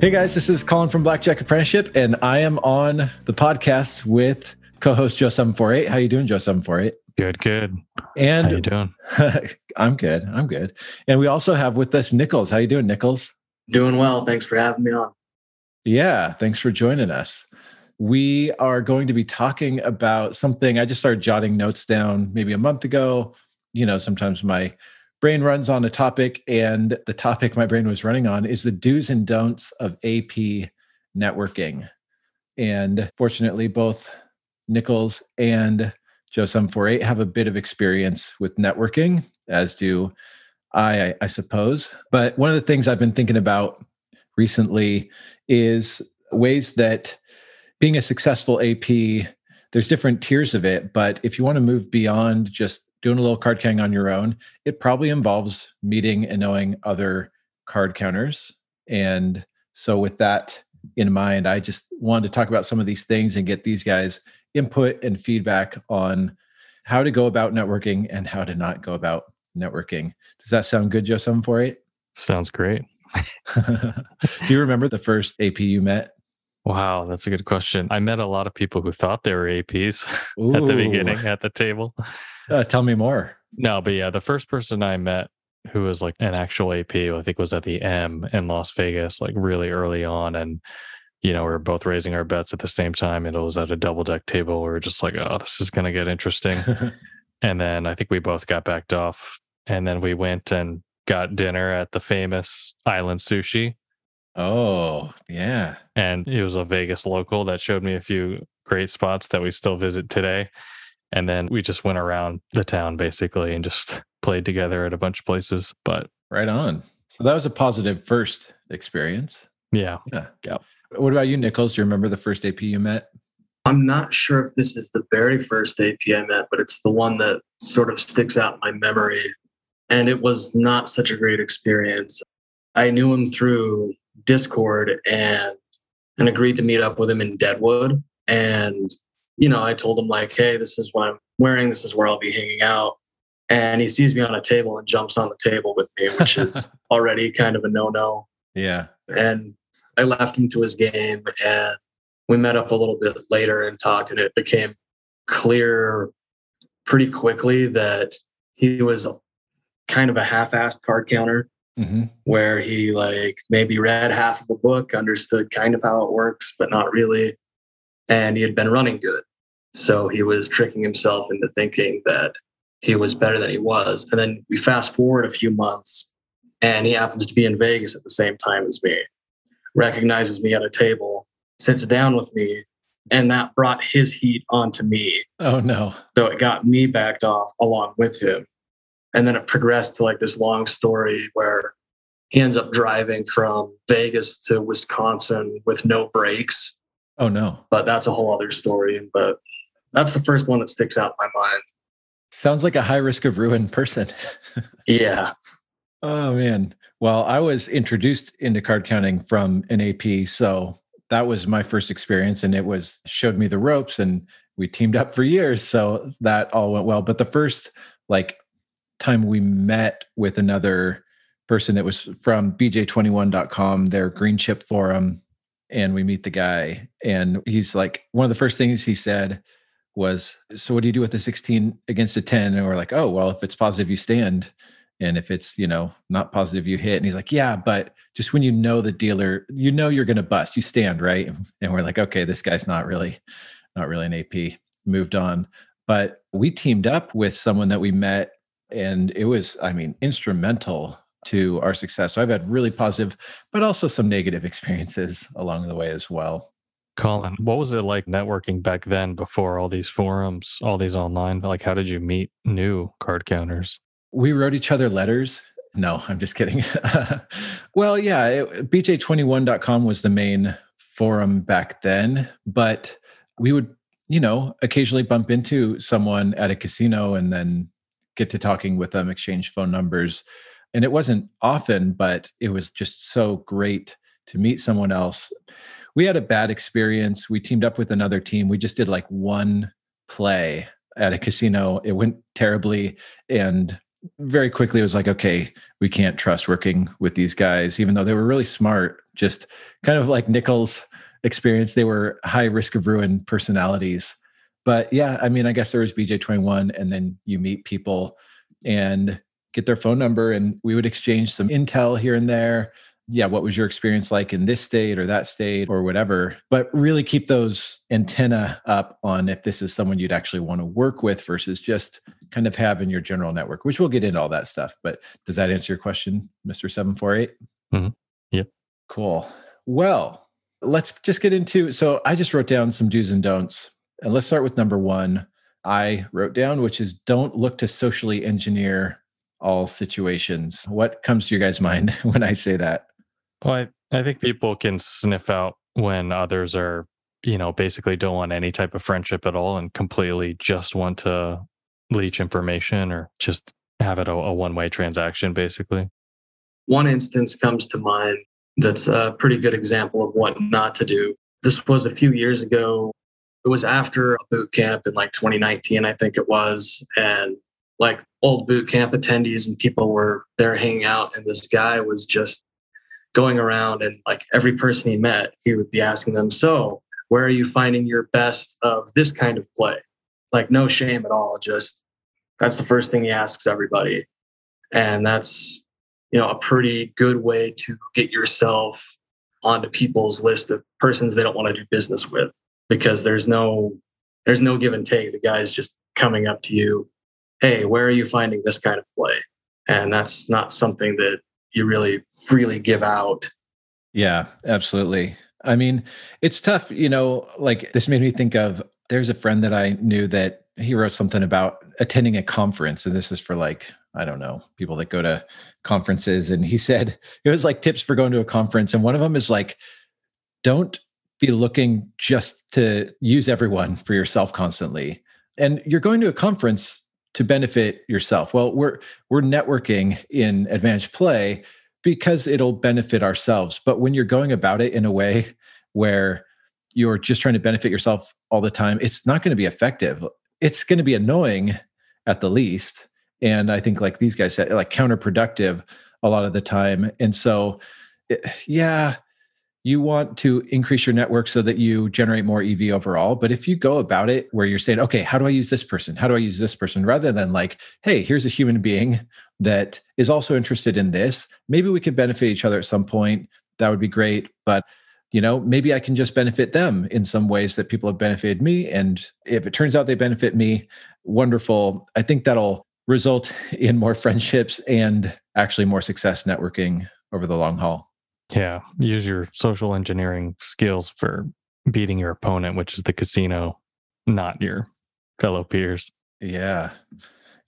Hey guys, this is Colin from Blackjack Apprenticeship, and I am on the podcast with co-host Joe748. How you doing, Joe748? Good. And how you doing? I'm good. And we also have with us Nickels. How you doing, Nickels? Doing well. Thanks for having me on. Yeah, thanks for joining us. We are going to be talking about something I just started jotting notes down maybe a month ago. You know, sometimes my brain runs on a topic, and the topic my brain was running on is the do's and don'ts of AP networking. And fortunately, both Nickels and Joe748 have a bit of experience with networking, as do I suppose. But one of the things I've been thinking about recently is ways that being a successful AP, there's different tiers of it, but if you want to move beyond just doing a little card counting on your own, it probably involves meeting and knowing other card counters. And so with that in mind, I just wanted to talk about some of these things and get these guys' input and feedback on how to go about networking and how to not go about networking. Does that sound good, Joe748? Sounds great. Do you remember the first AP you met? Wow, that's a good question. I met a lot of people who thought they were APs at the beginning at the table. Tell me more. No, but yeah, the first person I met who was like an actual AP, I think, was at the M in Las Vegas, like really early on. And, you know, we were both raising our bets at the same time. And it was at a double deck table. We were just like, oh, this is going to get interesting. And then I think we both got backed off. And then we went and got dinner at the famous Island Sushi. Oh, yeah. And it was a Vegas local that showed me a few great spots that we still visit today. And then we just went around the town basically and just played together at a bunch of places. But right on. So that was a positive first experience. Yeah. What about you, Nickels? Do you remember the first AP you met? I'm not sure if this is the very first AP I met, but it's the one that sort of sticks out in my memory. And it was not such a great experience. I knew him through Discord and agreed to meet up with him in Deadwood. And, you know, I told him like, hey, this is what I'm wearing. This is where I'll be hanging out. And he sees me on a table and jumps on the table with me, which is already kind of a no-no. Yeah. And I left him to his game, and we met up a little bit later and talked, and it became clear pretty quickly that he was kind of a half-assed card counter. Mm-hmm. Where he like maybe read half of a book, understood kind of how it works, but not really. And he had been running good. So he was tricking himself into thinking that he was better than he was. And then we fast forward a few months, and he happens to be in Vegas at the same time as me, recognizes me at a table, sits down with me, and that brought his heat onto me. Oh, no. So it got me backed off along with him. And then it progressed to like this long story where he ends up driving from Vegas to Wisconsin with no brakes. Oh, no. But that's a whole other story. But that's the first one that sticks out in my mind. Sounds like a high risk of ruin person. Yeah. Oh, man. Well, I was introduced into card counting from an AP. So that was my first experience. And it was showed me the ropes, and we teamed up for years. So that all went well. But the first like time we met with another person that was from bj21.com, their green chip forum, and we meet the guy, and he's like, one of the first things he said was, so what do you do with a 16 against a 10? And we're like, oh, well, if it's positive, you stand. And if it's, you know, not positive, you hit. And he's like, yeah, but just when you know the dealer, you know, you're going to bust, you stand, right? And we're like, okay, this guy's not really an AP. Moved on. But we teamed up with someone that we met, and it was, I mean, instrumental to our success. So I've had really positive, but also some negative experiences along the way as well. Colin, what was it like networking back then before all these forums, all these online? Like, how did you meet new card counters? We wrote each other letters. No, I'm just kidding. Well, yeah, bj21.com was the main forum back then, but we would, you know, occasionally bump into someone at a casino and then get to talking with them, exchange phone numbers. And it wasn't often, but it was just so great to meet someone else. We had a bad experience. We teamed up with another team. We just did like one play at a casino. It went terribly, and very quickly it was like, okay, we can't trust working with these guys, even though they were really smart, just kind of like Nickels' experience. They were high risk of ruin personalities. But yeah, I mean, I guess there was BJ21, and then you meet people and get their phone number, and we would exchange some intel here and there. Yeah, what was your experience like in this state or that state or whatever? But really keep those antenna up on if this is someone you'd actually want to work with versus just kind of have in your general network, which we'll get into all that stuff. But does that answer your question, Mr. 748? Mm-hmm. Yeah. Cool. Well, let's just get into, so I just wrote down some do's and don'ts. And let's start with number one I wrote down, which is don't look to socially engineer all situations. What comes to your guys' mind when I say that? Well, I think people can sniff out when others are, you know, basically don't want any type of friendship at all and completely just want to leech information or just have it a one-way transaction, basically. One instance comes to mind that's a pretty good example of what not to do. This was a few years ago. It was after a boot camp in like 2019, I think it was. And like old boot camp attendees and people were there hanging out. And this guy was just going around and like every person he met, he would be asking them, so where are you finding your best of this kind of play? Like no shame at all. Just that's the first thing he asks everybody. And that's, you know, a pretty good way to get yourself onto people's list of persons they don't want to do business with, because there's no give and take. The guy's just coming up to you. Hey, where are you finding this kind of play? And that's not something that you really freely give out. Yeah, absolutely. I mean, it's tough, you know, like this made me think of, there's a friend that I knew that he wrote something about attending a conference. And this is for like, I don't know, people that go to conferences. And he said, it was like tips for going to a conference. And one of them is like, don't be looking just to use everyone for yourself constantly. And you're going to a conference to benefit yourself. Well, we're networking in advanced play because it'll benefit ourselves. But when you're going about it in a way where you're just trying to benefit yourself all the time, it's not going to be effective. It's going to be annoying at the least. And I think like these guys said, like counterproductive a lot of the time. And so, yeah, you want to increase your network so that you generate more EV overall. But if you go about it where you're saying, okay, how do I use this person? How do I use this person? Rather than like, hey, here's a human being that is also interested in this. Maybe we could benefit each other at some point. That would be great. But, you know, maybe I can just benefit them in some ways that people have benefited me. And if it turns out they benefit me, wonderful. I think that'll result in more friendships and actually more success networking over the long haul. Yeah, use your social engineering skills for beating your opponent, which is the casino, not your fellow peers. Yeah.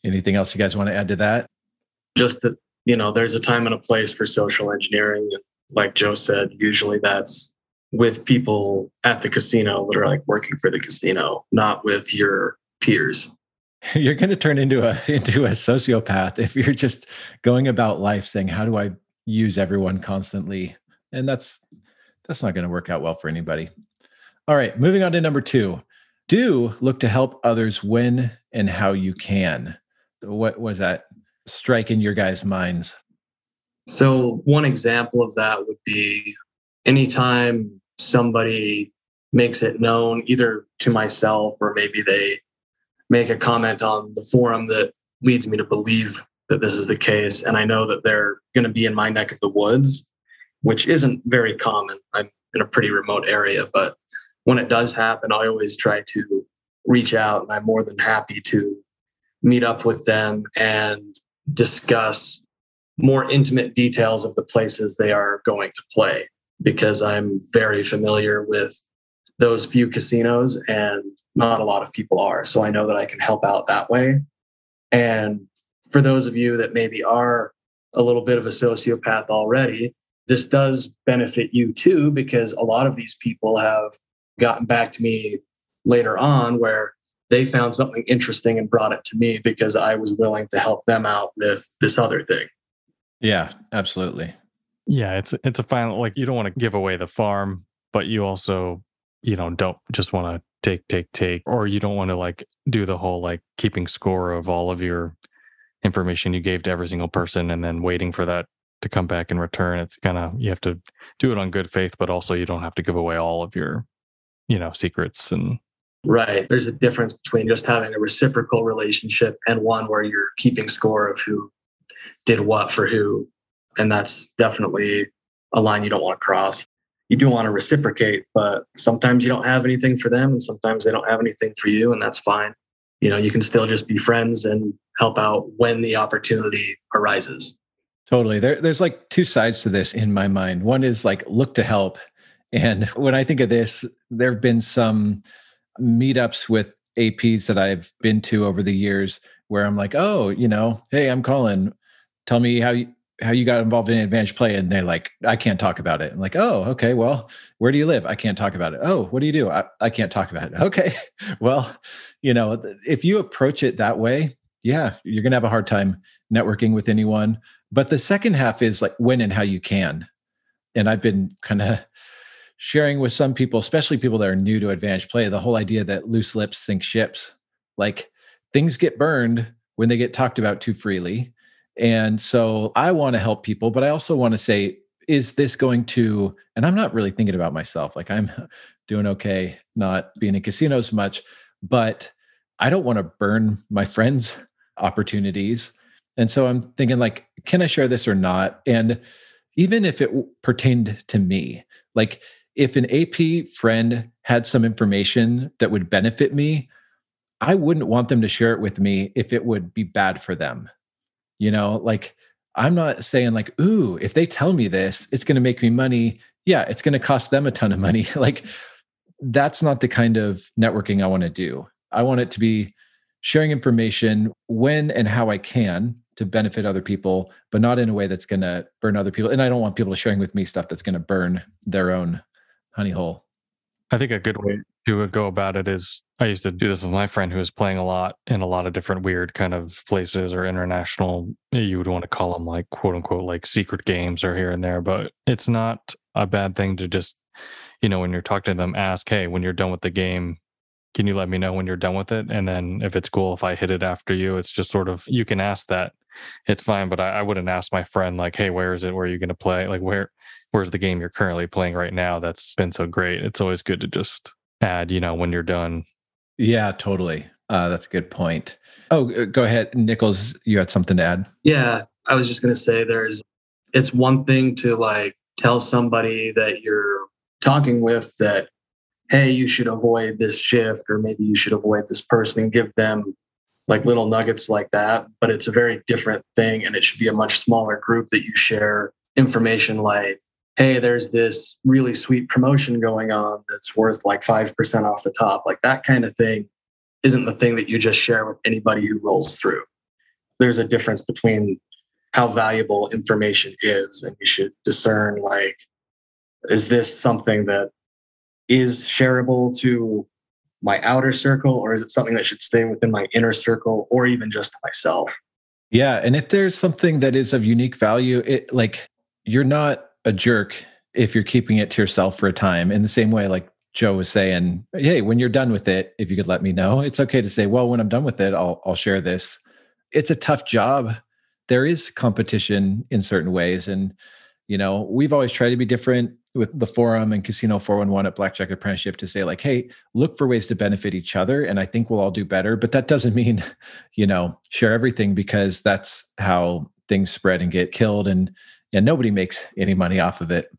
Anything else you guys want to add to that? Just that, you know, there's a time and a place for social engineering. Like Joe said, usually that's with people at the casino that are like working for the casino, not with your peers. You're going to turn into a sociopath if you're just going about life saying, how do I use everyone constantly? And that's not going to work out well for anybody. All right, moving on to number two. Do look to help others when and how you can. What was that strike in your guys' minds? So one example of that would be anytime somebody makes it known, either to myself or maybe they make a comment on the forum that leads me to believe that this is the case. And I know that they're going to be in my neck of the woods, which isn't very common. I'm in a pretty remote area, but when it does happen, I always try to reach out, and I'm more than happy to meet up with them and discuss more intimate details of the places they are going to play, because I'm very familiar with those few casinos and not a lot of people are. So I know that I can help out that way. And for those of you that maybe are a little bit of a sociopath already, this does benefit you too, because a lot of these people have gotten back to me later on where they found something interesting and brought it to me because I was willing to help them out with this other thing. Yeah, absolutely. Yeah, it's a final, like you don't want to give away the farm, but you also, you know, don't just want to take, or you don't want to like do the whole like keeping score of all of your information you gave to every single person and then waiting for that to come back in return. It's kind of, you have to do it on good faith, but also you don't have to give away all of your, you know, secrets and. Right. There's a difference between just having a reciprocal relationship and one where you're keeping score of who did what for who. And that's definitely a line you don't want to cross. You do want to reciprocate, but sometimes you don't have anything for them and sometimes they don't have anything for you. And that's fine. You know, you can still just be friends and help out when the opportunity arises. Totally. There's like two sides to this in my mind. One is like, look to help. And when I think of this, there have been some meetups with APs that I've been to over the years where I'm like, oh, you know, hey, I'm Colin. Tell me how you got involved in advantage play. And they're like, I can't talk about it. I'm like, oh, okay. Well, where do you live? I can't talk about it. Oh, what do you do? I can't talk about it. Okay. Well, you know, if you approach it that way, yeah, you're going to have a hard time networking with anyone. But the second half is like when and how you can. And I've been kind of sharing with some people, especially people that are new to advantage play, the whole idea that loose lips sink ships, like things get burned when they get talked about too freely. And so I want to help people, but I also want to say, is this going to, and I'm not really thinking about myself, like I'm doing okay, not being in casinos much, but I don't want to burn my friends' opportunities. And so I'm thinking like, can I share this or not? And even if it pertained to me, like if an AP friend had some information that would benefit me, I wouldn't want them to share it with me if it would be bad for them. You know, like I'm not saying like, ooh, if they tell me this, it's going to make me money. Yeah, it's going to cost them a ton of money. Like that's not the kind of networking I want to do. I want it to be sharing information when and how I can to benefit other people, but not in a way that's going to burn other people. And I don't want people sharing with me stuff that's going to burn their own honey hole. I think a good way to go about it is I used to do this with my friend who was playing a lot in a lot of different weird kind of places or international, you would want to call them like quote unquote, like secret games or here and there, but it's not a bad thing to just, you know, when you're talking to them, ask, hey, when you're done with the game, can you let me know when you're done with it? And then if it's cool, if I hit it after you, it's just sort of, you can ask that. It's fine. But I wouldn't ask my friend like, hey, where is it? Where are you going to play? Like, where's the game you're currently playing right now? That's been so great. It's always good to just add, you know, when you're done. Yeah, totally. That's a good point. Oh, go ahead. Nickels, you had something to add. Yeah. I was just going to say it's one thing to like tell somebody that you're talking with that, hey, you should avoid this shift, or maybe you should avoid this person, and give them like little nuggets like that. But it's a very different thing. And it should be a much smaller group that you share information like, hey, there's this really sweet promotion going on that's worth like 5% off the top. Like that kind of thing isn't the thing that you just share with anybody who rolls through. There's a difference between how valuable information is. And you should discern like, is this something that is shareable to my outer circle, or is it something that should stay within my inner circle, or even just myself? Yeah. And if there's something that is of unique value, it like you're not a jerk if you're keeping it to yourself for a time. In the same way, like Joe was saying, hey, when you're done with it, if you could let me know, it's okay to say, well, when I'm done with it, I'll share this. It's a tough job. There is competition in certain ways. And, you know, we've always tried to be different with the forum and Casino 411 at Blackjack Apprenticeship to say like, hey, look for ways to benefit each other. And I think we'll all do better, but that doesn't mean, you know, share everything, because that's how things spread and get killed, and nobody makes any money off of it.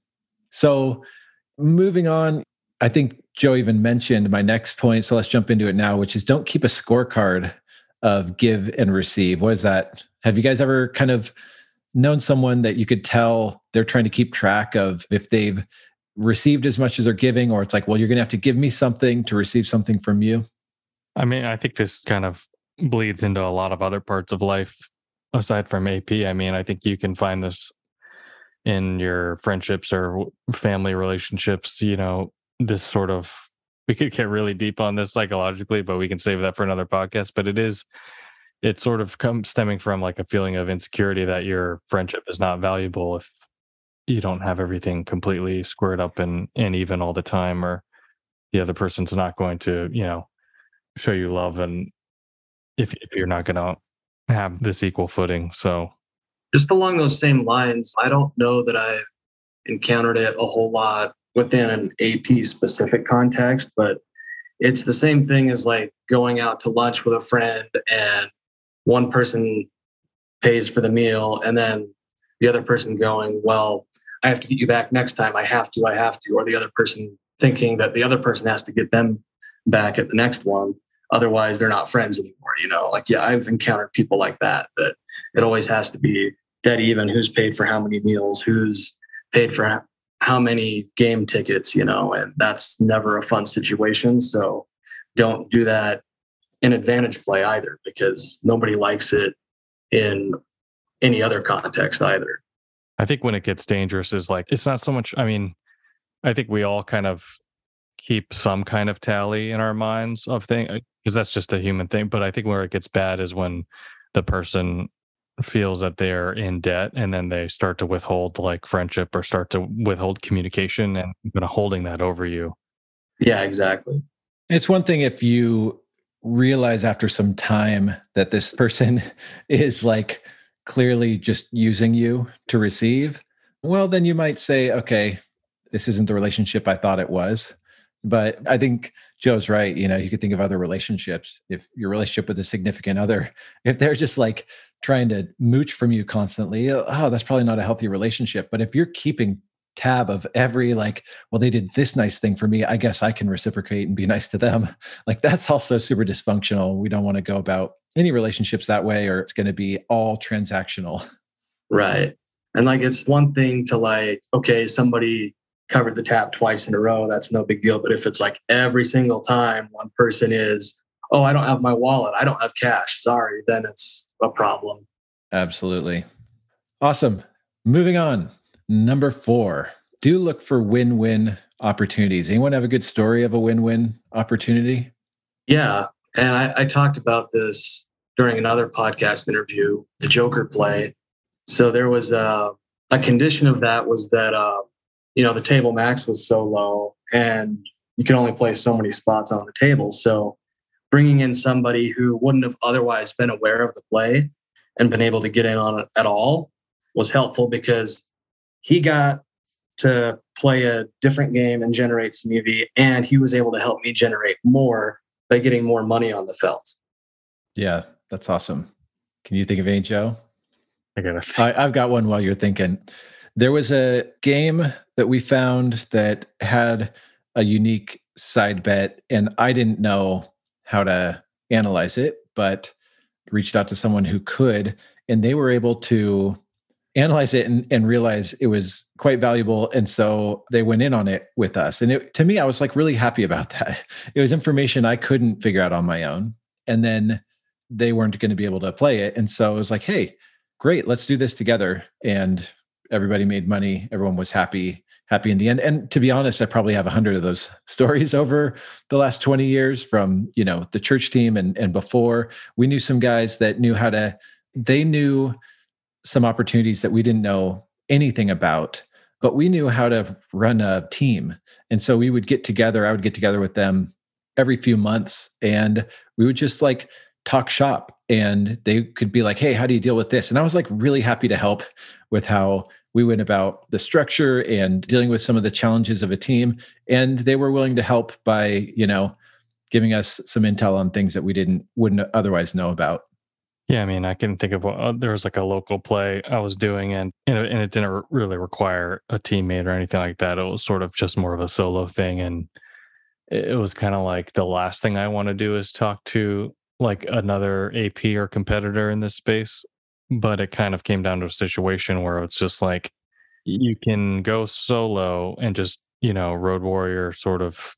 So moving on, I think Joe even mentioned my next point. So let's jump into it now, which is don't keep a scorecard of give and receive. What is that? Have you guys ever kind of known someone that you could tell they're trying to keep track of if they've received as much as they're giving, or it's like, well, you're going to have to give me something to receive something from you? I mean, I think this kind of bleeds into a lot of other parts of life aside from AP. I mean, I think you can find this in your friendships or family relationships, you know, this sort of, we could get really deep on this psychologically, but we can save that for another podcast. But it sort of comes stemming from like a feeling of insecurity that your friendship is not valuable if you don't have everything completely squared up and even all the time, or the other person's not going to, you know, show you love, and if you're not going to have this equal footing. So just along those same lines, I don't know that I've encountered it a whole lot within an AP specific context, but it's the same thing as like going out to lunch with a friend and one person pays for the meal and then the other person going, well, I have to get you back next time. I have to, or the other person thinking that the other person has to get them back at the next one. Otherwise they're not friends anymore. You know, like, yeah, I've encountered people like that it always has to be dead even who's paid for how many meals, who's paid for how many game tickets, you know, and that's never a fun situation. So don't do that in advantage play either, because nobody likes it in any other context either. I think when it gets dangerous is like, it's not so much, I mean, I think we all kind of keep some kind of tally in our minds of things, because that's just a human thing. But I think where it gets bad is when the person feels that they're in debt and then they start to withhold like friendship or start to withhold communication and kind of holding that over you. Yeah, exactly. It's one thing if you realize after some time that this person is like clearly just using you to receive, well, then you might say, okay, this isn't the relationship I thought it was. But I think Joe's right. You know, you could think of other relationships. If your relationship with a significant other, if they're just like trying to mooch from you constantly, oh, that's probably not a healthy relationship. But if you're keeping tab of every, like, well, they did this nice thing for me, I guess I can reciprocate and be nice to them. Like, that's also super dysfunctional. We don't want to go about any relationships that way, or it's going to be all transactional. Right. And like, it's one thing to like, okay, somebody covered the tab twice in a row, that's no big deal. But if it's like every single time one person is, oh, I don't have my wallet, I don't have cash, sorry, then it's a problem. Absolutely. Awesome. Moving on. Number 4, do look for win-win opportunities. Anyone have a good story of a win-win opportunity? Yeah. And I talked about this during another podcast interview, the Joker play. So there was a condition of that was that, you know, the table max was so low and you can only play so many spots on the table. So bringing in somebody who wouldn't have otherwise been aware of the play and been able to get in on it at all was helpful, because he got to play a different game and generate some EV, and he was able to help me generate more by getting more money on the felt. Yeah, that's awesome. Can you think of any, Joe? I've got one while you're thinking. There was a game that we found that had a unique side bet, and I didn't know how to analyze it, but reached out to someone who could, and they were able to analyze it and realize it was quite valuable. And so they went in on it with us. And to me, I was like really happy about that. It was information I couldn't figure out on my own. And then they weren't going to be able to play it. And so I was like, hey, great, let's do this together. And everybody made money. Everyone was happy in the end. And to be honest, I probably have 100 of those stories over the last 20 years from, you know, the church team and before. We knew some guys that knew how to, they knew some opportunities that we didn't know anything about, but we knew how to run a team. And so we would get together, I would get together with them every few months, and we would just like talk shop, and they could be like, hey, how do you deal with this? And I was like really happy to help with how we went about the structure and dealing with some of the challenges of a team. And they were willing to help by, you know, giving us some intel on things that we wouldn't otherwise know about. Yeah, I mean, I can think of there was like a local play I was doing, and it didn't really require a teammate or anything like that. It was sort of just more of a solo thing, and it was kind of like the last thing I want to do is talk to like another AP or competitor in this space. But it kind of came down to a situation where it's just like, you can go solo and just, you know, road warrior sort of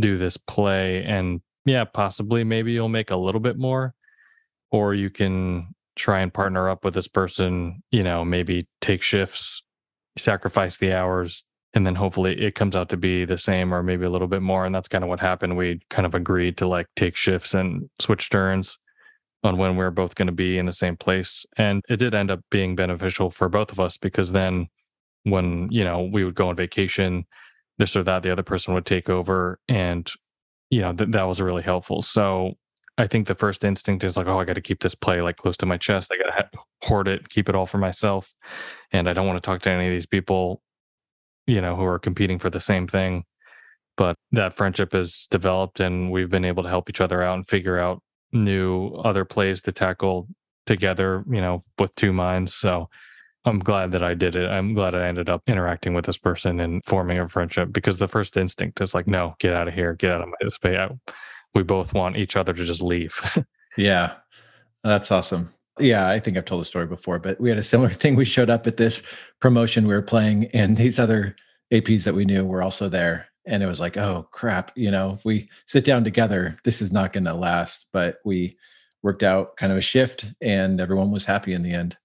do this play, and yeah, possibly maybe you'll make a little bit more. Or you can try and partner up with this person, you know, maybe take shifts, sacrifice the hours, and then hopefully it comes out to be the same or maybe a little bit more. And that's kind of what happened. We kind of agreed to like take shifts and switch turns on when we're both going to be in the same place. And it did end up being beneficial for both of us, because then when, you know, we would go on vacation, this or that, the other person would take over. And, you know, that was really helpful. So I think the first instinct is like, oh, I got to keep this play like close to my chest. I got to hoard it, keep it all for myself. And I don't want to talk to any of these people, you know, who are competing for the same thing. But that friendship has developed and we've been able to help each other out and figure out new other plays to tackle together, you know, with two minds. So I'm glad that I did it. I'm glad I ended up interacting with this person and forming a friendship, because the first instinct is like, no, get out of here. Get out of my space. We both want each other to just leave. Yeah, that's awesome. Yeah, I think I've told the story before, but we had a similar thing. We showed up at this promotion we were playing and these other APs that we knew were also there. And it was like, oh crap, you know, if we sit down together, this is not going to last. But we worked out kind of a shift and everyone was happy in the end.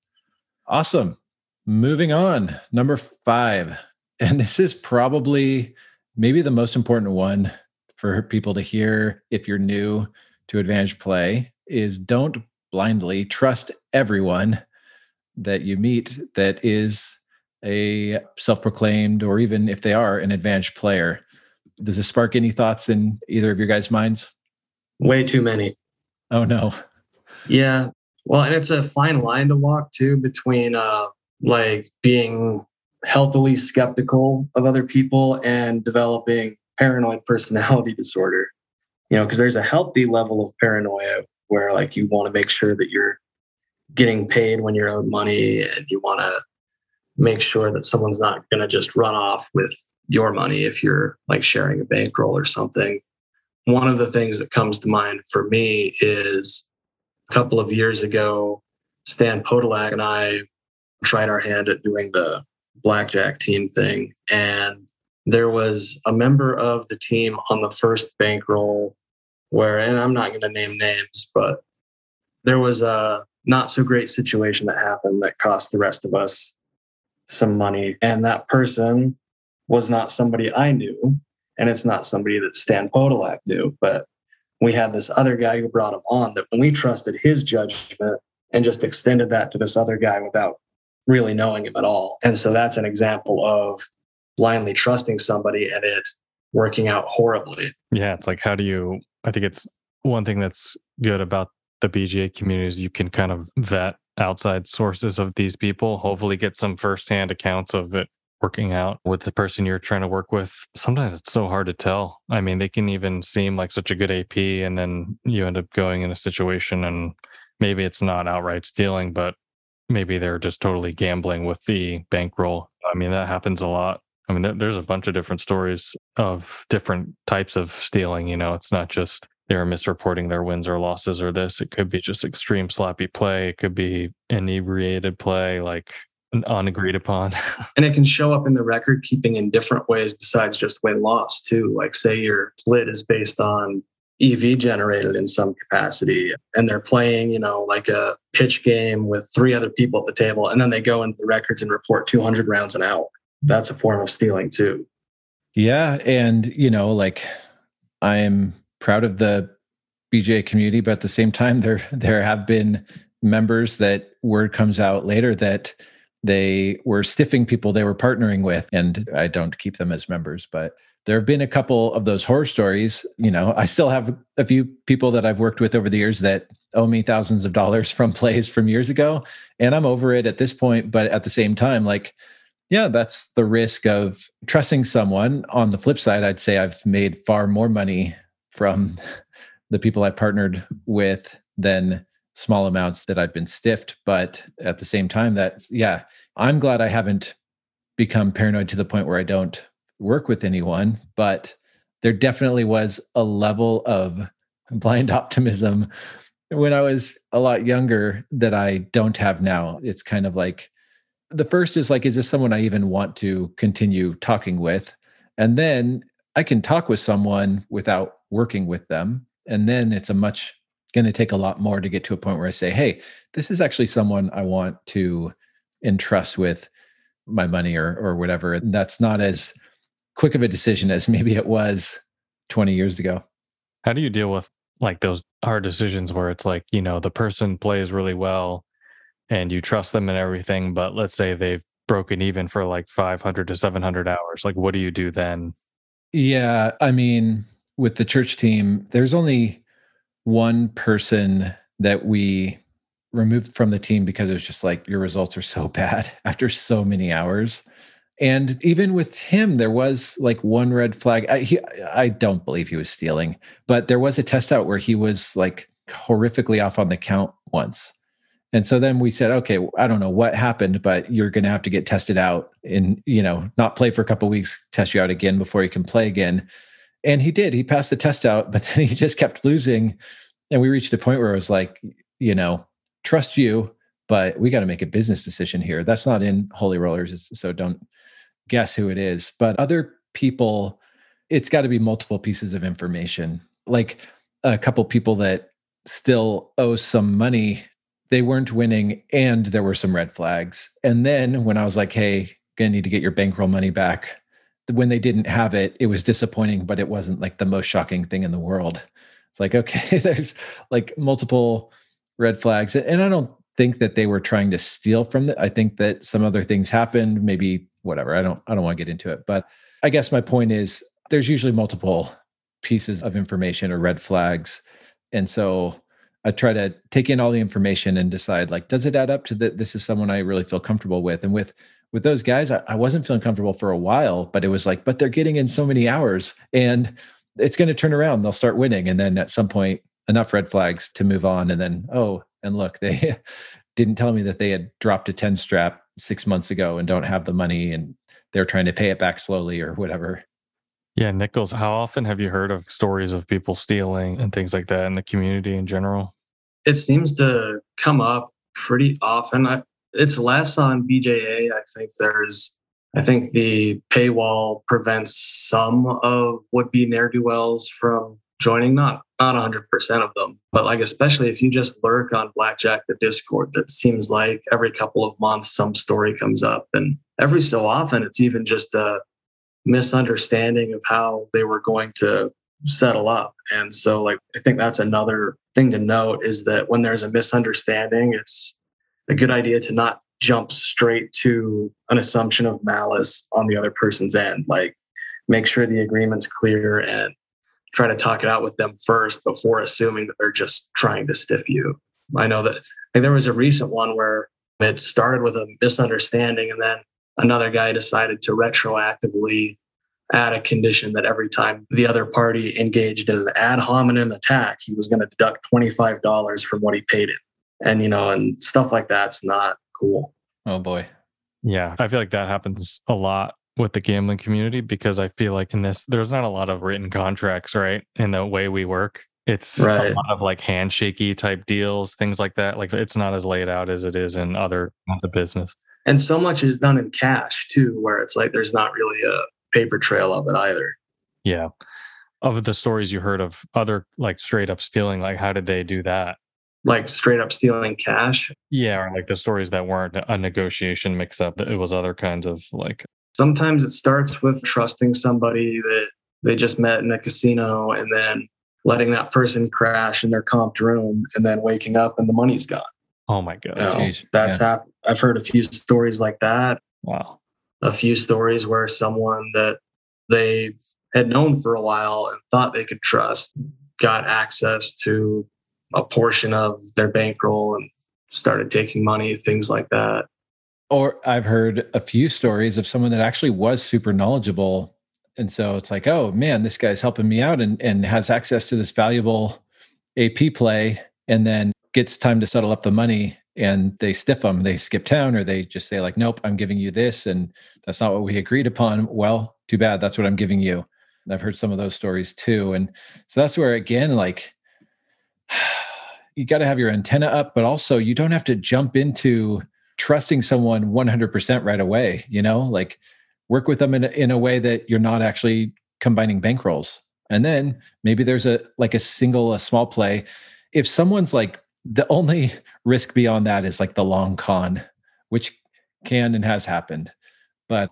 Awesome. Moving on, number 5. And this is probably maybe the most important one for people to hear if you're new to advantage play, is don't blindly trust everyone that you meet that is a self-proclaimed, or even if they are, an advantage player. Does this spark any thoughts in either of your guys' minds? Way too many. Oh, no. Yeah. Well, and it's a fine line to walk, too, between like being healthily skeptical of other people and developing paranoid personality disorder. You know, because there's a healthy level of paranoia where like you want to make sure that you're getting paid when you're owed money and you want to make sure that someone's not going to just run off with your money if you're like sharing a bankroll or something. One of the things that comes to mind for me is a couple of years ago, Stan Podolak and I tried our hand at doing the blackjack team thing. And there was a member of the team on the first bankroll where, and I'm not going to name names, but there was a not so great situation that happened that cost the rest of us some money. And that person was not somebody I knew. And it's not somebody that Stan Podolak knew, but we had this other guy who brought him on that when we trusted his judgment and just extended that to this other guy without really knowing him at all. And so that's an example of blindly trusting somebody and it working out horribly. Yeah. It's like, how do you, I think it's one thing that's good about the BGA community is you can kind of vet outside sources of these people, hopefully get some firsthand accounts of it working out with the person you're trying to work with. Sometimes it's so hard to tell. I mean, they can even seem like such a good AP and then you end up going in a situation and maybe it's not outright stealing, but maybe they're just totally gambling with the bankroll. I mean, that happens a lot. I mean, there's a bunch of different stories of different types of stealing. You know, it's not just they're misreporting their wins or losses or this. It could be just extreme sloppy play. It could be inebriated play, like unagreed upon. And it can show up in the record keeping in different ways besides just win-loss too. Like say your split is based on EV generated in some capacity and they're playing, you know, like a pitch game with 3 other people at the table and then they go into the records and report 200 rounds an hour. That's a form of stealing too. Yeah. And, you know, like I'm proud of the BJ community, but at the same time, there have been members that word comes out later that they were stiffing people they were partnering with. And I don't keep them as members, but there have been a couple of those horror stories. You know, I still have a few people that I've worked with over the years that owe me thousands of dollars from plays from years ago. And I'm over it at this point. But at the same time, like, yeah, that's the risk of trusting someone. On the flip side, I'd say I've made far more money from the people I partnered with than small amounts that I've been stiffed. But at the same time, that's, yeah, I'm glad I haven't become paranoid to the point where I don't work with anyone. But there definitely was a level of blind optimism when I was a lot younger that I don't have now. It's kind of like, the first is like, is this someone I even want to continue talking with? And then I can talk with someone without working with them. And then it's going to take a lot more to get to a point where I say, hey, this is actually someone I want to entrust with my money or whatever. And that's not as quick of a decision as maybe it was 20 years ago. How do you deal with like those hard decisions where it's like, you know, the person plays really well and you trust them and everything, but let's say they've broken even for like 500 to 700 hours. Like, what do you do then? Yeah. I mean, with the church team, there's only one person that we removed from the team because it was just like, your results are so bad after so many hours. And even with him, there was like one red flag. I don't believe he was stealing, but there was a test out where he was like horrifically off on the count once. And so then we said, okay, I don't know what happened, but you're going to have to get tested out and, you know, not play for a couple of weeks, test you out again before you can play again. And he did, he passed the test out, but then he just kept losing. And we reached a point where it was like, you know, trust you, but we got to make a business decision here. That's not in Holy Rollers, so don't guess who it is. But other people, it's got to be multiple pieces of information. Like a couple people that still owe some money, they weren't winning and there were some red flags. And then when I was like, hey, gonna need to get your bankroll money back, when they didn't have it, it was disappointing, but it wasn't like the most shocking thing in the world. It's like, okay, there's like multiple red flags. And I don't think that they were trying to steal from it. I think that some other things happened, maybe whatever. I don't want to get into it, but I guess my point is there's usually multiple pieces of information or red flags. And so I try to take in all the information and decide, like, does it add up to that? This is someone I really feel comfortable with. And with those guys, I wasn't feeling comfortable for a while, but it was like, but they're getting in so many hours and it's going to turn around. They'll start winning. And then at some point, enough red flags to move on. And then, oh, and look, they didn't tell me that they had dropped a 10 strap 6 months ago and don't have the money and they're trying to pay it back slowly or whatever. Yeah, Nickels, how often have you heard of stories of people stealing and things like that in the community in general? It seems to come up pretty often. It's less on BJA. I think the paywall prevents some of would-be ne'er-do-wells from joining, not 100% of them, but like, especially if you just lurk on Blackjack, the Discord, that seems like every couple of months, some story comes up. And every so often, it's even just a misunderstanding of how they were going to settle up. And so like, I think that's another thing to note is that when there's a misunderstanding, it's a good idea to not jump straight to an assumption of malice on the other person's end. Like, make sure the agreement's clear and try to talk it out with them first before assuming that they're just trying to stiff you. I know that there was a recent one where it started with a misunderstanding and then another guy decided to retroactively add a condition that every time the other party engaged in an ad hominem attack, he was going to deduct $25 from what he paid it. And, you know, and stuff like that's not cool. Oh, boy. Yeah. I feel like that happens a lot with the gambling community because I feel like in this, there's not a lot of written contracts, right? In the way we work, it's right. A lot of like handshakey type deals, things like that. Like, it's not as laid out as it is in other kinds of business. And so much is done in cash too, where it's like, there's not really a paper trail of it either. Yeah. Of the stories you heard of other like straight up stealing, like how did they do that? Like straight up stealing cash? Yeah. Or like the stories that weren't a negotiation mix up. It was other kinds of like... Sometimes it starts with trusting somebody that they just met in a casino and then letting that person crash in their comped room and then waking up and the money's gone. Oh my God. Jeez. That's happened. I've heard a few stories like that. Wow. A few stories where someone that they had known for a while and thought they could trust got access to a portion of their bankroll and started taking money, things like that. Or I've heard a few stories of someone that actually was super knowledgeable. And so it's like, oh man, this guy's helping me out and has access to this valuable AP play. And then gets time to settle up the money and they stiff them. They skip town or they just say like, nope, I'm giving you this. And that's not what we agreed upon. Well, too bad. That's what I'm giving you. And I've heard some of those stories too. And so that's where, again, like you got to have your antenna up, but also you don't have to jump into trusting someone 100% right away. You know, like work with them in a way that you're not actually combining bankrolls. And then maybe there's a small play. If someone's like, the only risk beyond that is like the long con, which can and has happened, but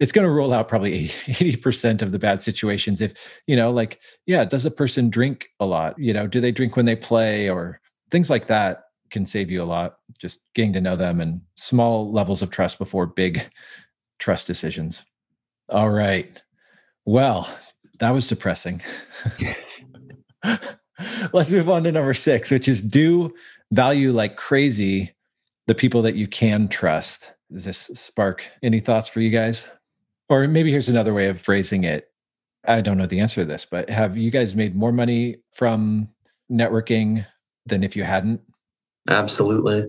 it's going to rule out probably 80% of the bad situations. If, you know, like, yeah, does a person drink a lot? You know, do they drink when they play or things like that? can save you a lot, just getting to know them and small levels of trust before big trust decisions. All right. Well, that was depressing. Yes. Let's move on to number 6, which is do value like crazy the people that you can trust. Does this spark any thoughts for you guys? Or maybe here's another way of phrasing it. I don't know the answer to this, but have you guys made more money from networking than if you hadn't? Absolutely.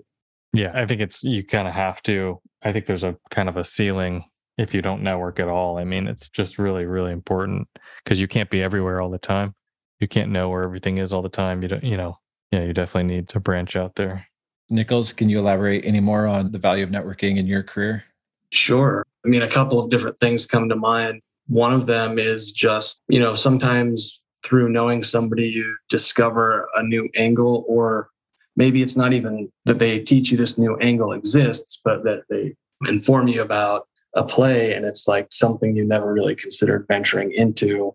Yeah, I think you kind of have to. I think there's a kind of a ceiling if you don't network at all. I mean, it's just really, really important because you can't be everywhere all the time. You can't know where everything is all the time. You don't, you definitely need to branch out there. Nickels, can you elaborate any more on the value of networking in your career? Sure. I mean, a couple of different things come to mind. One of them is just, sometimes through knowing somebody, you discover a new angle, or maybe it's not even that they teach you this new angle exists, but that they inform you about a play and it's like something you never really considered venturing into.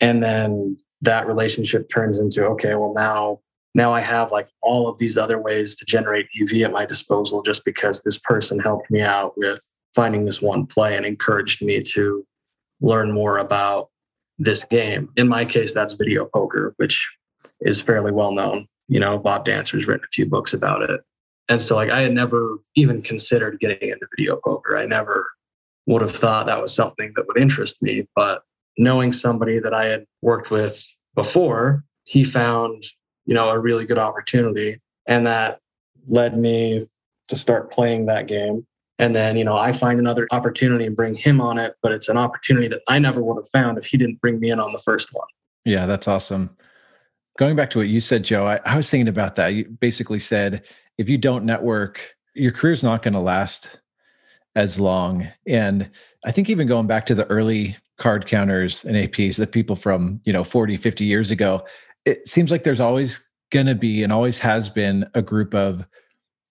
And then that relationship turns into, okay, well now I have like all of these other ways to generate EV at my disposal just because this person helped me out with finding this one play and encouraged me to learn more about this game. In my case, that's video poker, which is fairly well known. Bob Dancer's written a few books about it. And so I had never even considered getting into video poker. I never would have thought that was something that would interest me, but knowing somebody that I had worked with before, he found, a really good opportunity. And that led me to start playing that game. And then, I find another opportunity and bring him on it, but it's an opportunity that I never would have found if he didn't bring me in on the first one. Yeah, that's awesome. Going back to what you said, Joe, I was thinking about that. You basically said, if you don't network, your career's not going to last as long. And I think even going back to the early card counters and APs, the people from, 40, 50 years ago, it seems like there's always going to be and always has been a group of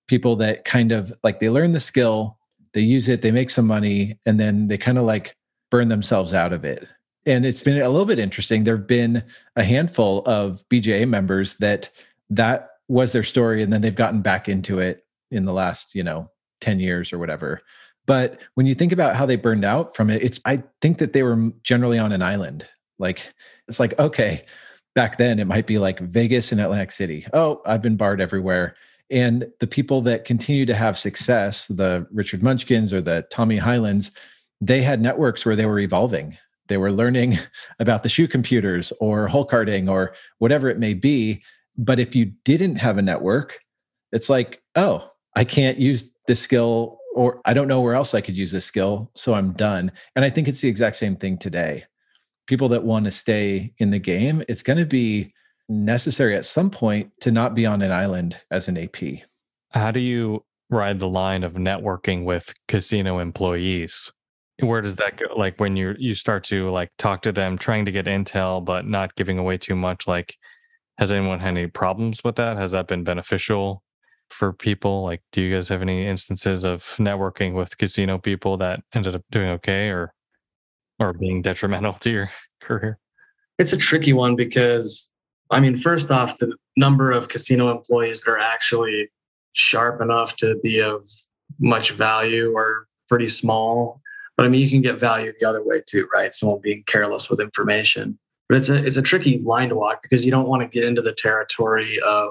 people that kind of like they learn the skill, they use it, they make some money, and then they kind of like burn themselves out of it. And it's been a little bit interesting. There have been a handful of BJA members that was their story, and then they've gotten back into it in the last, 10 years or whatever. But when you think about how they burned out from it, I think that they were generally on an island. Like, it's like, okay, back then it might be like Vegas and Atlantic City. Oh, I've been barred everywhere. And the people that continue to have success, the Richard Munchkins or the Tommy Highlands, they had networks where they were evolving. They were learning about the shoe computers or hole carding or whatever it may be. But if you didn't have a network, it's like, oh, I can't use this skill, or I don't know where else I could use this skill, so I'm done. And I think it's the exact same thing today. People that want to stay in the game, it's going to be necessary at some point to not be on an island as an AP. How do you ride the line of networking with casino employees? Where does that go? Like when you start to like talk to them, trying to get intel, but not giving away too much. Like, has anyone had any problems with that? Has that been beneficial for people? Like, do you guys have any instances of networking with casino people that ended up doing okay or being detrimental to your career? It's a tricky one because, I mean, first off, the number of casino employees that are actually sharp enough to be of much value are pretty small. But I mean, you can get value the other way too, right? Someone being careless with information. But it's a tricky line to walk because you don't want to get into the territory of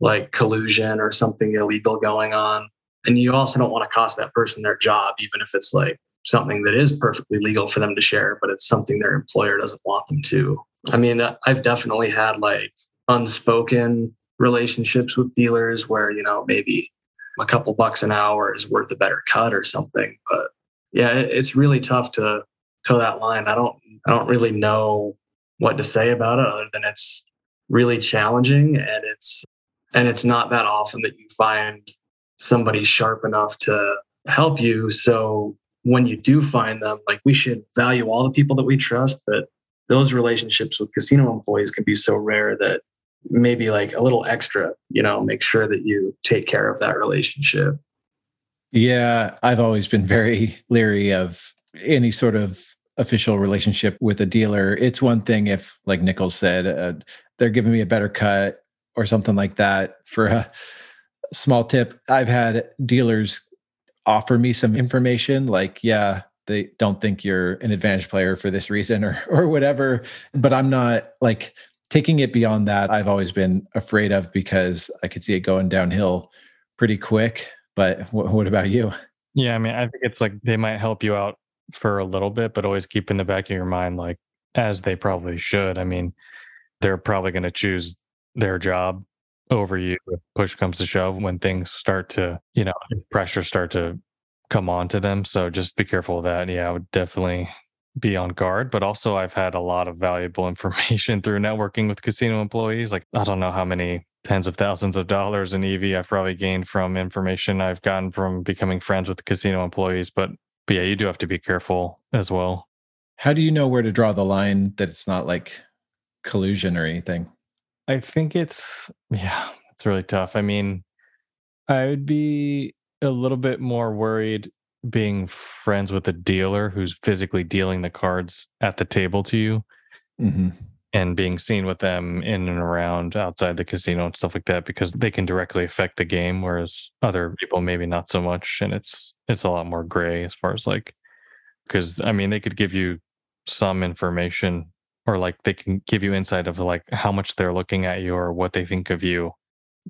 like collusion or something illegal going on. And you also don't want to cost that person their job, even if it's like something that is perfectly legal for them to share, but it's something their employer doesn't want them to. I mean, I've definitely had like unspoken relationships with dealers where, maybe a couple bucks an hour is worth a better cut or something. But yeah, it's really tough to toe that line. I don't really know what to say about it other than it's really challenging, and it's not that often that you find somebody sharp enough to help you. So when you do find them, like, we should value all the people that we trust, but those relationships with casino employees can be so rare that maybe like a little extra, make sure that you take care of that relationship. Yeah, I've always been very leery of any sort of official relationship with a dealer. It's one thing if, like Nichols said, they're giving me a better cut or something like that for a small tip, I've had dealers offer me some information like, yeah, they don't think you're an advantage player for this reason or whatever, but I'm not like taking it beyond that. I've always been afraid of because I could see it going downhill pretty quick. But what about you? Yeah, I mean, I think it's like they might help you out for a little bit, but always keep in the back of your mind, like, as they probably should. I mean, they're probably going to choose their job over you if push comes to shove, when things start to, you know, pressure start to come on to them. So just be careful of that. Yeah, I would definitely be on guard. But also, I've had a lot of valuable information through networking with casino employees. Like, I don't know how many tens of thousands of dollars in EV I've probably gained from information I've gotten from becoming friends with the casino employees. But yeah, you do have to be careful as well. How do you know where to draw the line that it's not like collusion or anything? I think it's really tough. I mean, I would be a little bit more worried being friends with a dealer who's physically dealing the cards at the table to you, mm-hmm. and being seen with them in and around outside the casino and stuff like that, because they can directly affect the game, whereas other people maybe not so much. And it's a lot more gray as far as like, because I mean, they could give you some information, or like they can give you insight of like how much they're looking at you or what they think of you.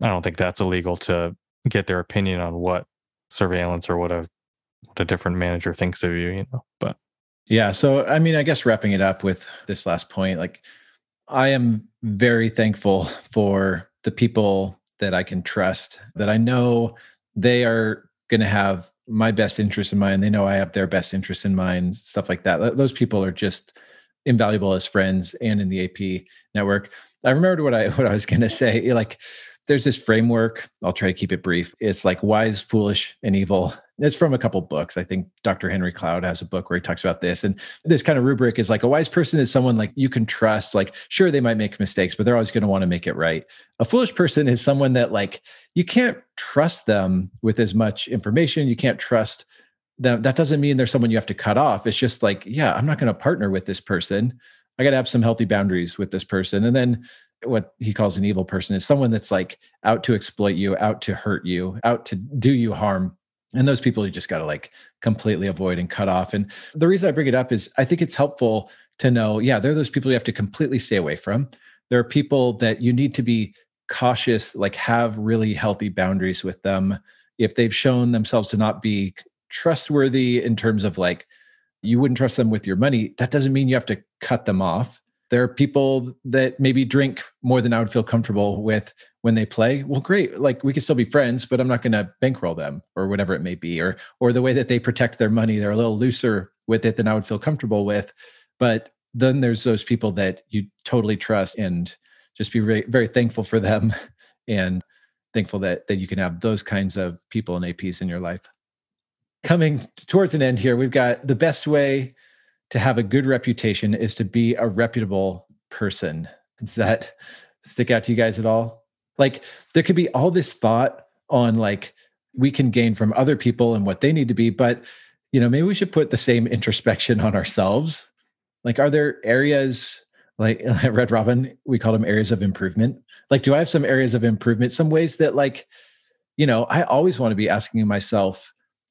I don't think that's illegal to get their opinion on what surveillance or what a different manager thinks of you, you know. But yeah, so I mean, I guess wrapping it up with this last point, like I am very thankful for the people that I can trust, that I know they are going to have my best interest in mind. They know I have their best interest in mind, stuff like that. Those people are just invaluable as friends and in the AP network. I remembered what I was going to say. Like, there's this framework. I'll try to keep it brief. It's like wise, foolish, and evil. It's from a couple books. I think Dr. Henry Cloud has a book where he talks about this. And this kind of rubric is like, a wise person is someone like you can trust. Like, sure, they might make mistakes, but they're always going to want to make it right. A foolish person is someone that like you can't trust them with as much information. You can't trust them. That doesn't mean they're someone you have to cut off. It's just like, yeah, I'm not going to partner with this person. I got to have some healthy boundaries with this person. And then what he calls an evil person is someone that's like out to exploit you, out to hurt you, out to do you harm. And those people you just got to like completely avoid and cut off. And the reason I bring it up is I think it's helpful to know, yeah, there are those people you have to completely stay away from. There are people that you need to be cautious, like have really healthy boundaries with them. If they've shown themselves to not be trustworthy in terms of like, you wouldn't trust them with your money, that doesn't mean you have to cut them off. There are people that maybe drink more than I would feel comfortable with when they play. Well, great. Like, we can still be friends, but I'm not going to bankroll them or whatever it may be, or the way that they protect their money, they're a little looser with it than I would feel comfortable with. But then there's those people that you totally trust, and just be very, very thankful for them and thankful that you can have those kinds of people and APs in your life. Coming towards an end here, we've got the best way to have a good reputation is to be a reputable person. Does that stick out to you guys at all? Like, there could be all this thought on like, we can gain from other people and what they need to be, but you know, maybe we should put the same introspection on ourselves. Like, are there areas like Red Robin, we call them areas of improvement. Like, do I have some areas of improvement, some ways that like, you know, I always want to be asking myself,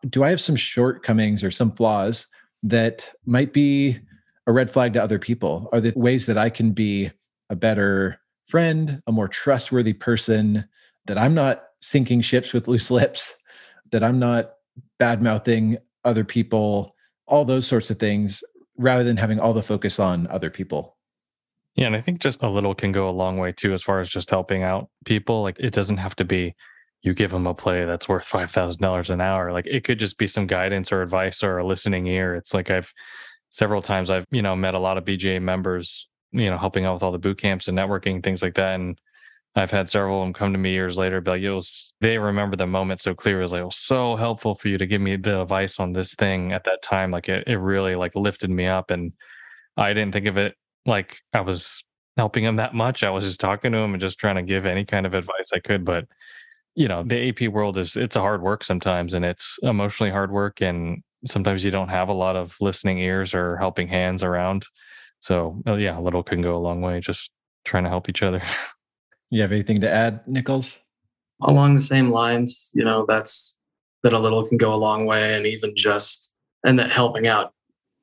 do I have some shortcomings or some flaws that might be a red flag to other people? Are there ways that I can be a better friend, a more trustworthy person, that I'm not sinking ships with loose lips, that I'm not bad-mouthing other people, all those sorts of things, rather than having all the focus on other people? Yeah, and I think just a little can go a long way too, as far as just helping out people. Like, it doesn't have to be you give them a play that's worth $5,000 an hour. Like, it could just be some guidance or advice or a listening ear. It's like, I've you know, met a lot of BJA members, you know, helping out with all the boot camps and networking, things like that. And I've had several of them come to me years later, be like, they remember the moment so clear. It was like, so helpful for you to give me the advice on this thing at that time. Like, it really like lifted me up, and I didn't think of it like I was helping him that much. I was just talking to him and just trying to give any kind of advice I could. But you know, the AP world it's a hard work sometimes, and it's emotionally hard work. And sometimes you don't have a lot of listening ears or helping hands around. So yeah, a little can go a long way, just trying to help each other. You have anything to add, Nickels? along the same lines, you know, that's that a little can go a long way. And even just, and that helping out,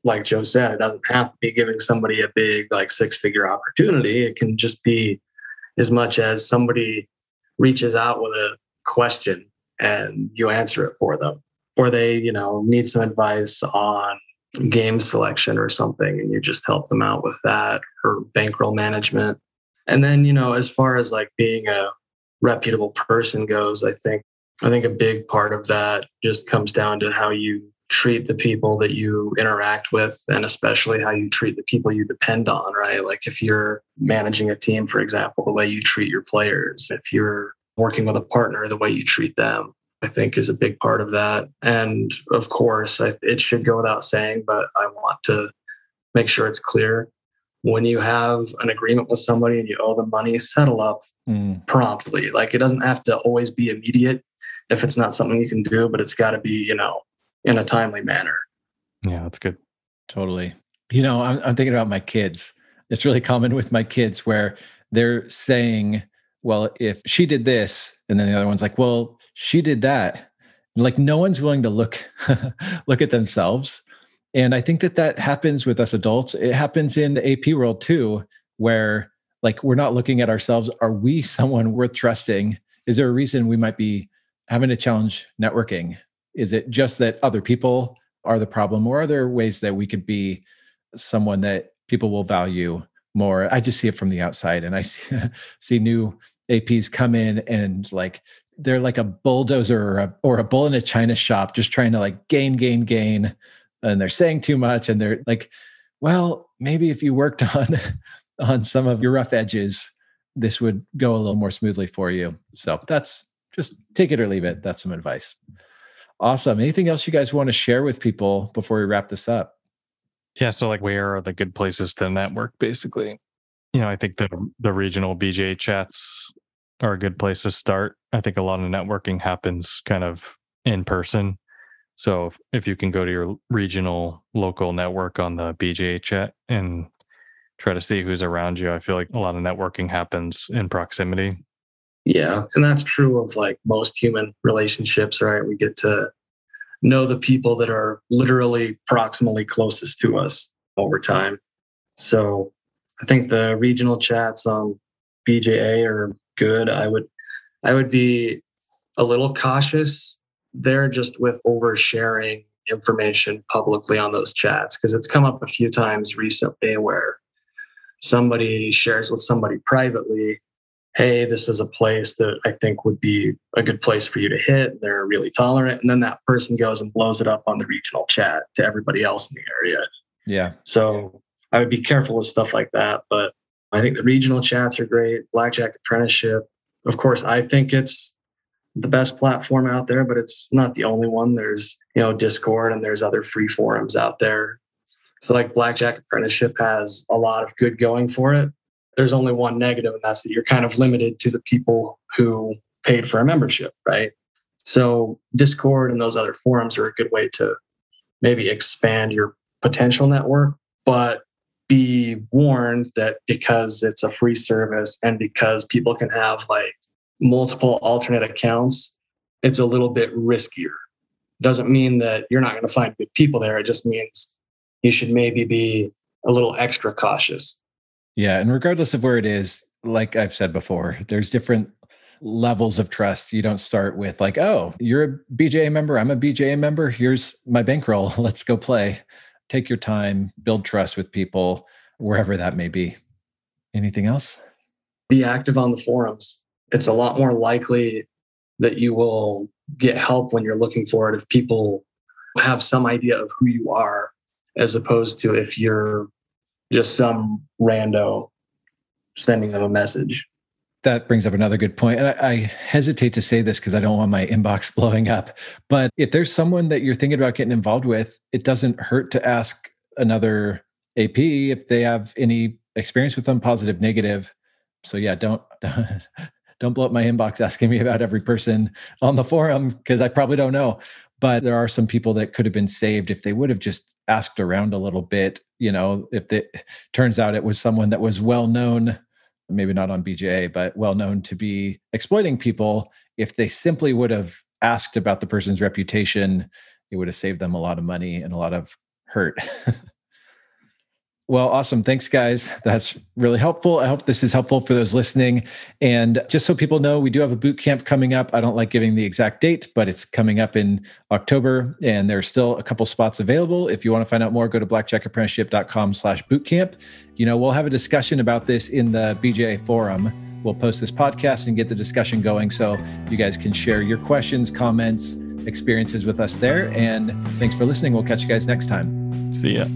like Joe said, it doesn't have to be giving somebody a big, like, 6-figure opportunity. It can just be as much as somebody reaches out with a question and you answer it for them, or they, you know, need some advice on game selection or something, and you just help them out with that, or bankroll management. And then, you know, as far as like being a reputable person goes, I think a big part of that just comes down to how you treat the people that you interact with, and especially how you treat the people you depend on, right? Like if you're managing a team, for example, the way you treat your players, if you're working with a partner, the way you treat them, I think is a big part of that. And of course, it should go without saying, but I want to make sure it's clear. When you have an agreement with somebody and you owe them money, settle up promptly. Like, it doesn't have to always be immediate if it's not something you can do, but it's got to be, you know, in a timely manner. Yeah, that's good. Totally. You know, I'm thinking about my kids. It's really common with my kids where they're saying, well, if she did this, and then the other one's like, well, she did that. And like, no one's willing to look at themselves. And I think that happens with us adults. It happens in the AP world too, where like, we're not looking at ourselves. Are we someone worth trusting? Is there a reason we might be having to challenge networking? Is it just that other people are the problem, or are there ways that we could be someone that people will value more? I just see it from the outside, and I see new APs come in and like, they're like a bulldozer or a bull in a china shop, just trying to like gain. And they're saying too much, and they're like, well, maybe if you worked on some of your rough edges, this would go a little more smoothly for you. So that's just take it or leave it. That's some advice. Awesome. Anything else you guys want to share with people before we wrap this up? Yeah. So like, where are the good places to network, basically? You know, I think the regional BJ chats are a good place to start. I think a lot of networking happens kind of in person. So if you can go to your regional local network on the BJA chat and try to see who's around you, I feel like a lot of networking happens in proximity. Yeah. And that's true of like most human relationships, right? We get to know the people that are literally proximally closest to us over time. So I think the regional chats on BJA are good. I would be a little cautious there just with oversharing information publicly on those chats, because it's come up a few times recently where somebody shares with somebody privately, hey, this is a place that I think would be a good place for you to hit. They're really tolerant. And then that person goes and blows it up on the regional chat to everybody else in the area. Yeah. So I would be careful with stuff like that. But I think the regional chats are great. Blackjack Apprenticeship. Of course, I think it's the best platform out there, but it's not the only one. There's, you know, Discord, and there's other free forums out there. So like Blackjack Apprenticeship has a lot of good going for it. There's only one negative, and that's that you're kind of limited to the people who paid for a membership, right? So Discord and those other forums are a good way to maybe expand your potential network, but be warned that because it's a free service and because people can have like multiple alternate accounts, it's a little bit riskier. Doesn't mean that you're not going to find good people there. It just means you should maybe be a little extra cautious. Yeah. And regardless of where it is, like I've said before, there's different levels of trust. You don't start with like, oh, you're a BJA member, I'm a BJA member, here's my bankroll, let's go play. Take your time, build trust with people, wherever that may be. Anything else? Be active on the forums. It's a lot more likely that you will get help when you're looking for it if people have some idea of who you are, as opposed to if you're just some rando sending them a message. That brings up another good point. And I hesitate to say this because I don't want my inbox blowing up. But if there's someone that you're thinking about getting involved with, it doesn't hurt to ask another AP if they have any experience with them, positive, negative. So yeah, Don't blow up my inbox asking me about every person on the forum, because I probably don't know. But there are some people that could have been saved if they would have just asked around a little bit. You know, if it turns out it was someone that was well known maybe not on BJA, but well known to be exploiting people. If they simply would have asked about the person's reputation, it would have saved them a lot of money and a lot of hurt. Well, awesome. Thanks, guys. That's really helpful. I hope this is helpful for those listening. And just so people know, we do have a boot camp coming up. I don't like giving the exact date, but it's coming up in October, and there are still a couple spots available. If you want to find out more, go to blackjackapprenticeship.com/bootcamp. You know, we'll have a discussion about this in the BJA forum. We'll post this podcast and get the discussion going, so you guys can share your questions, comments, experiences with us there. And thanks for listening. We'll catch you guys next time. See ya.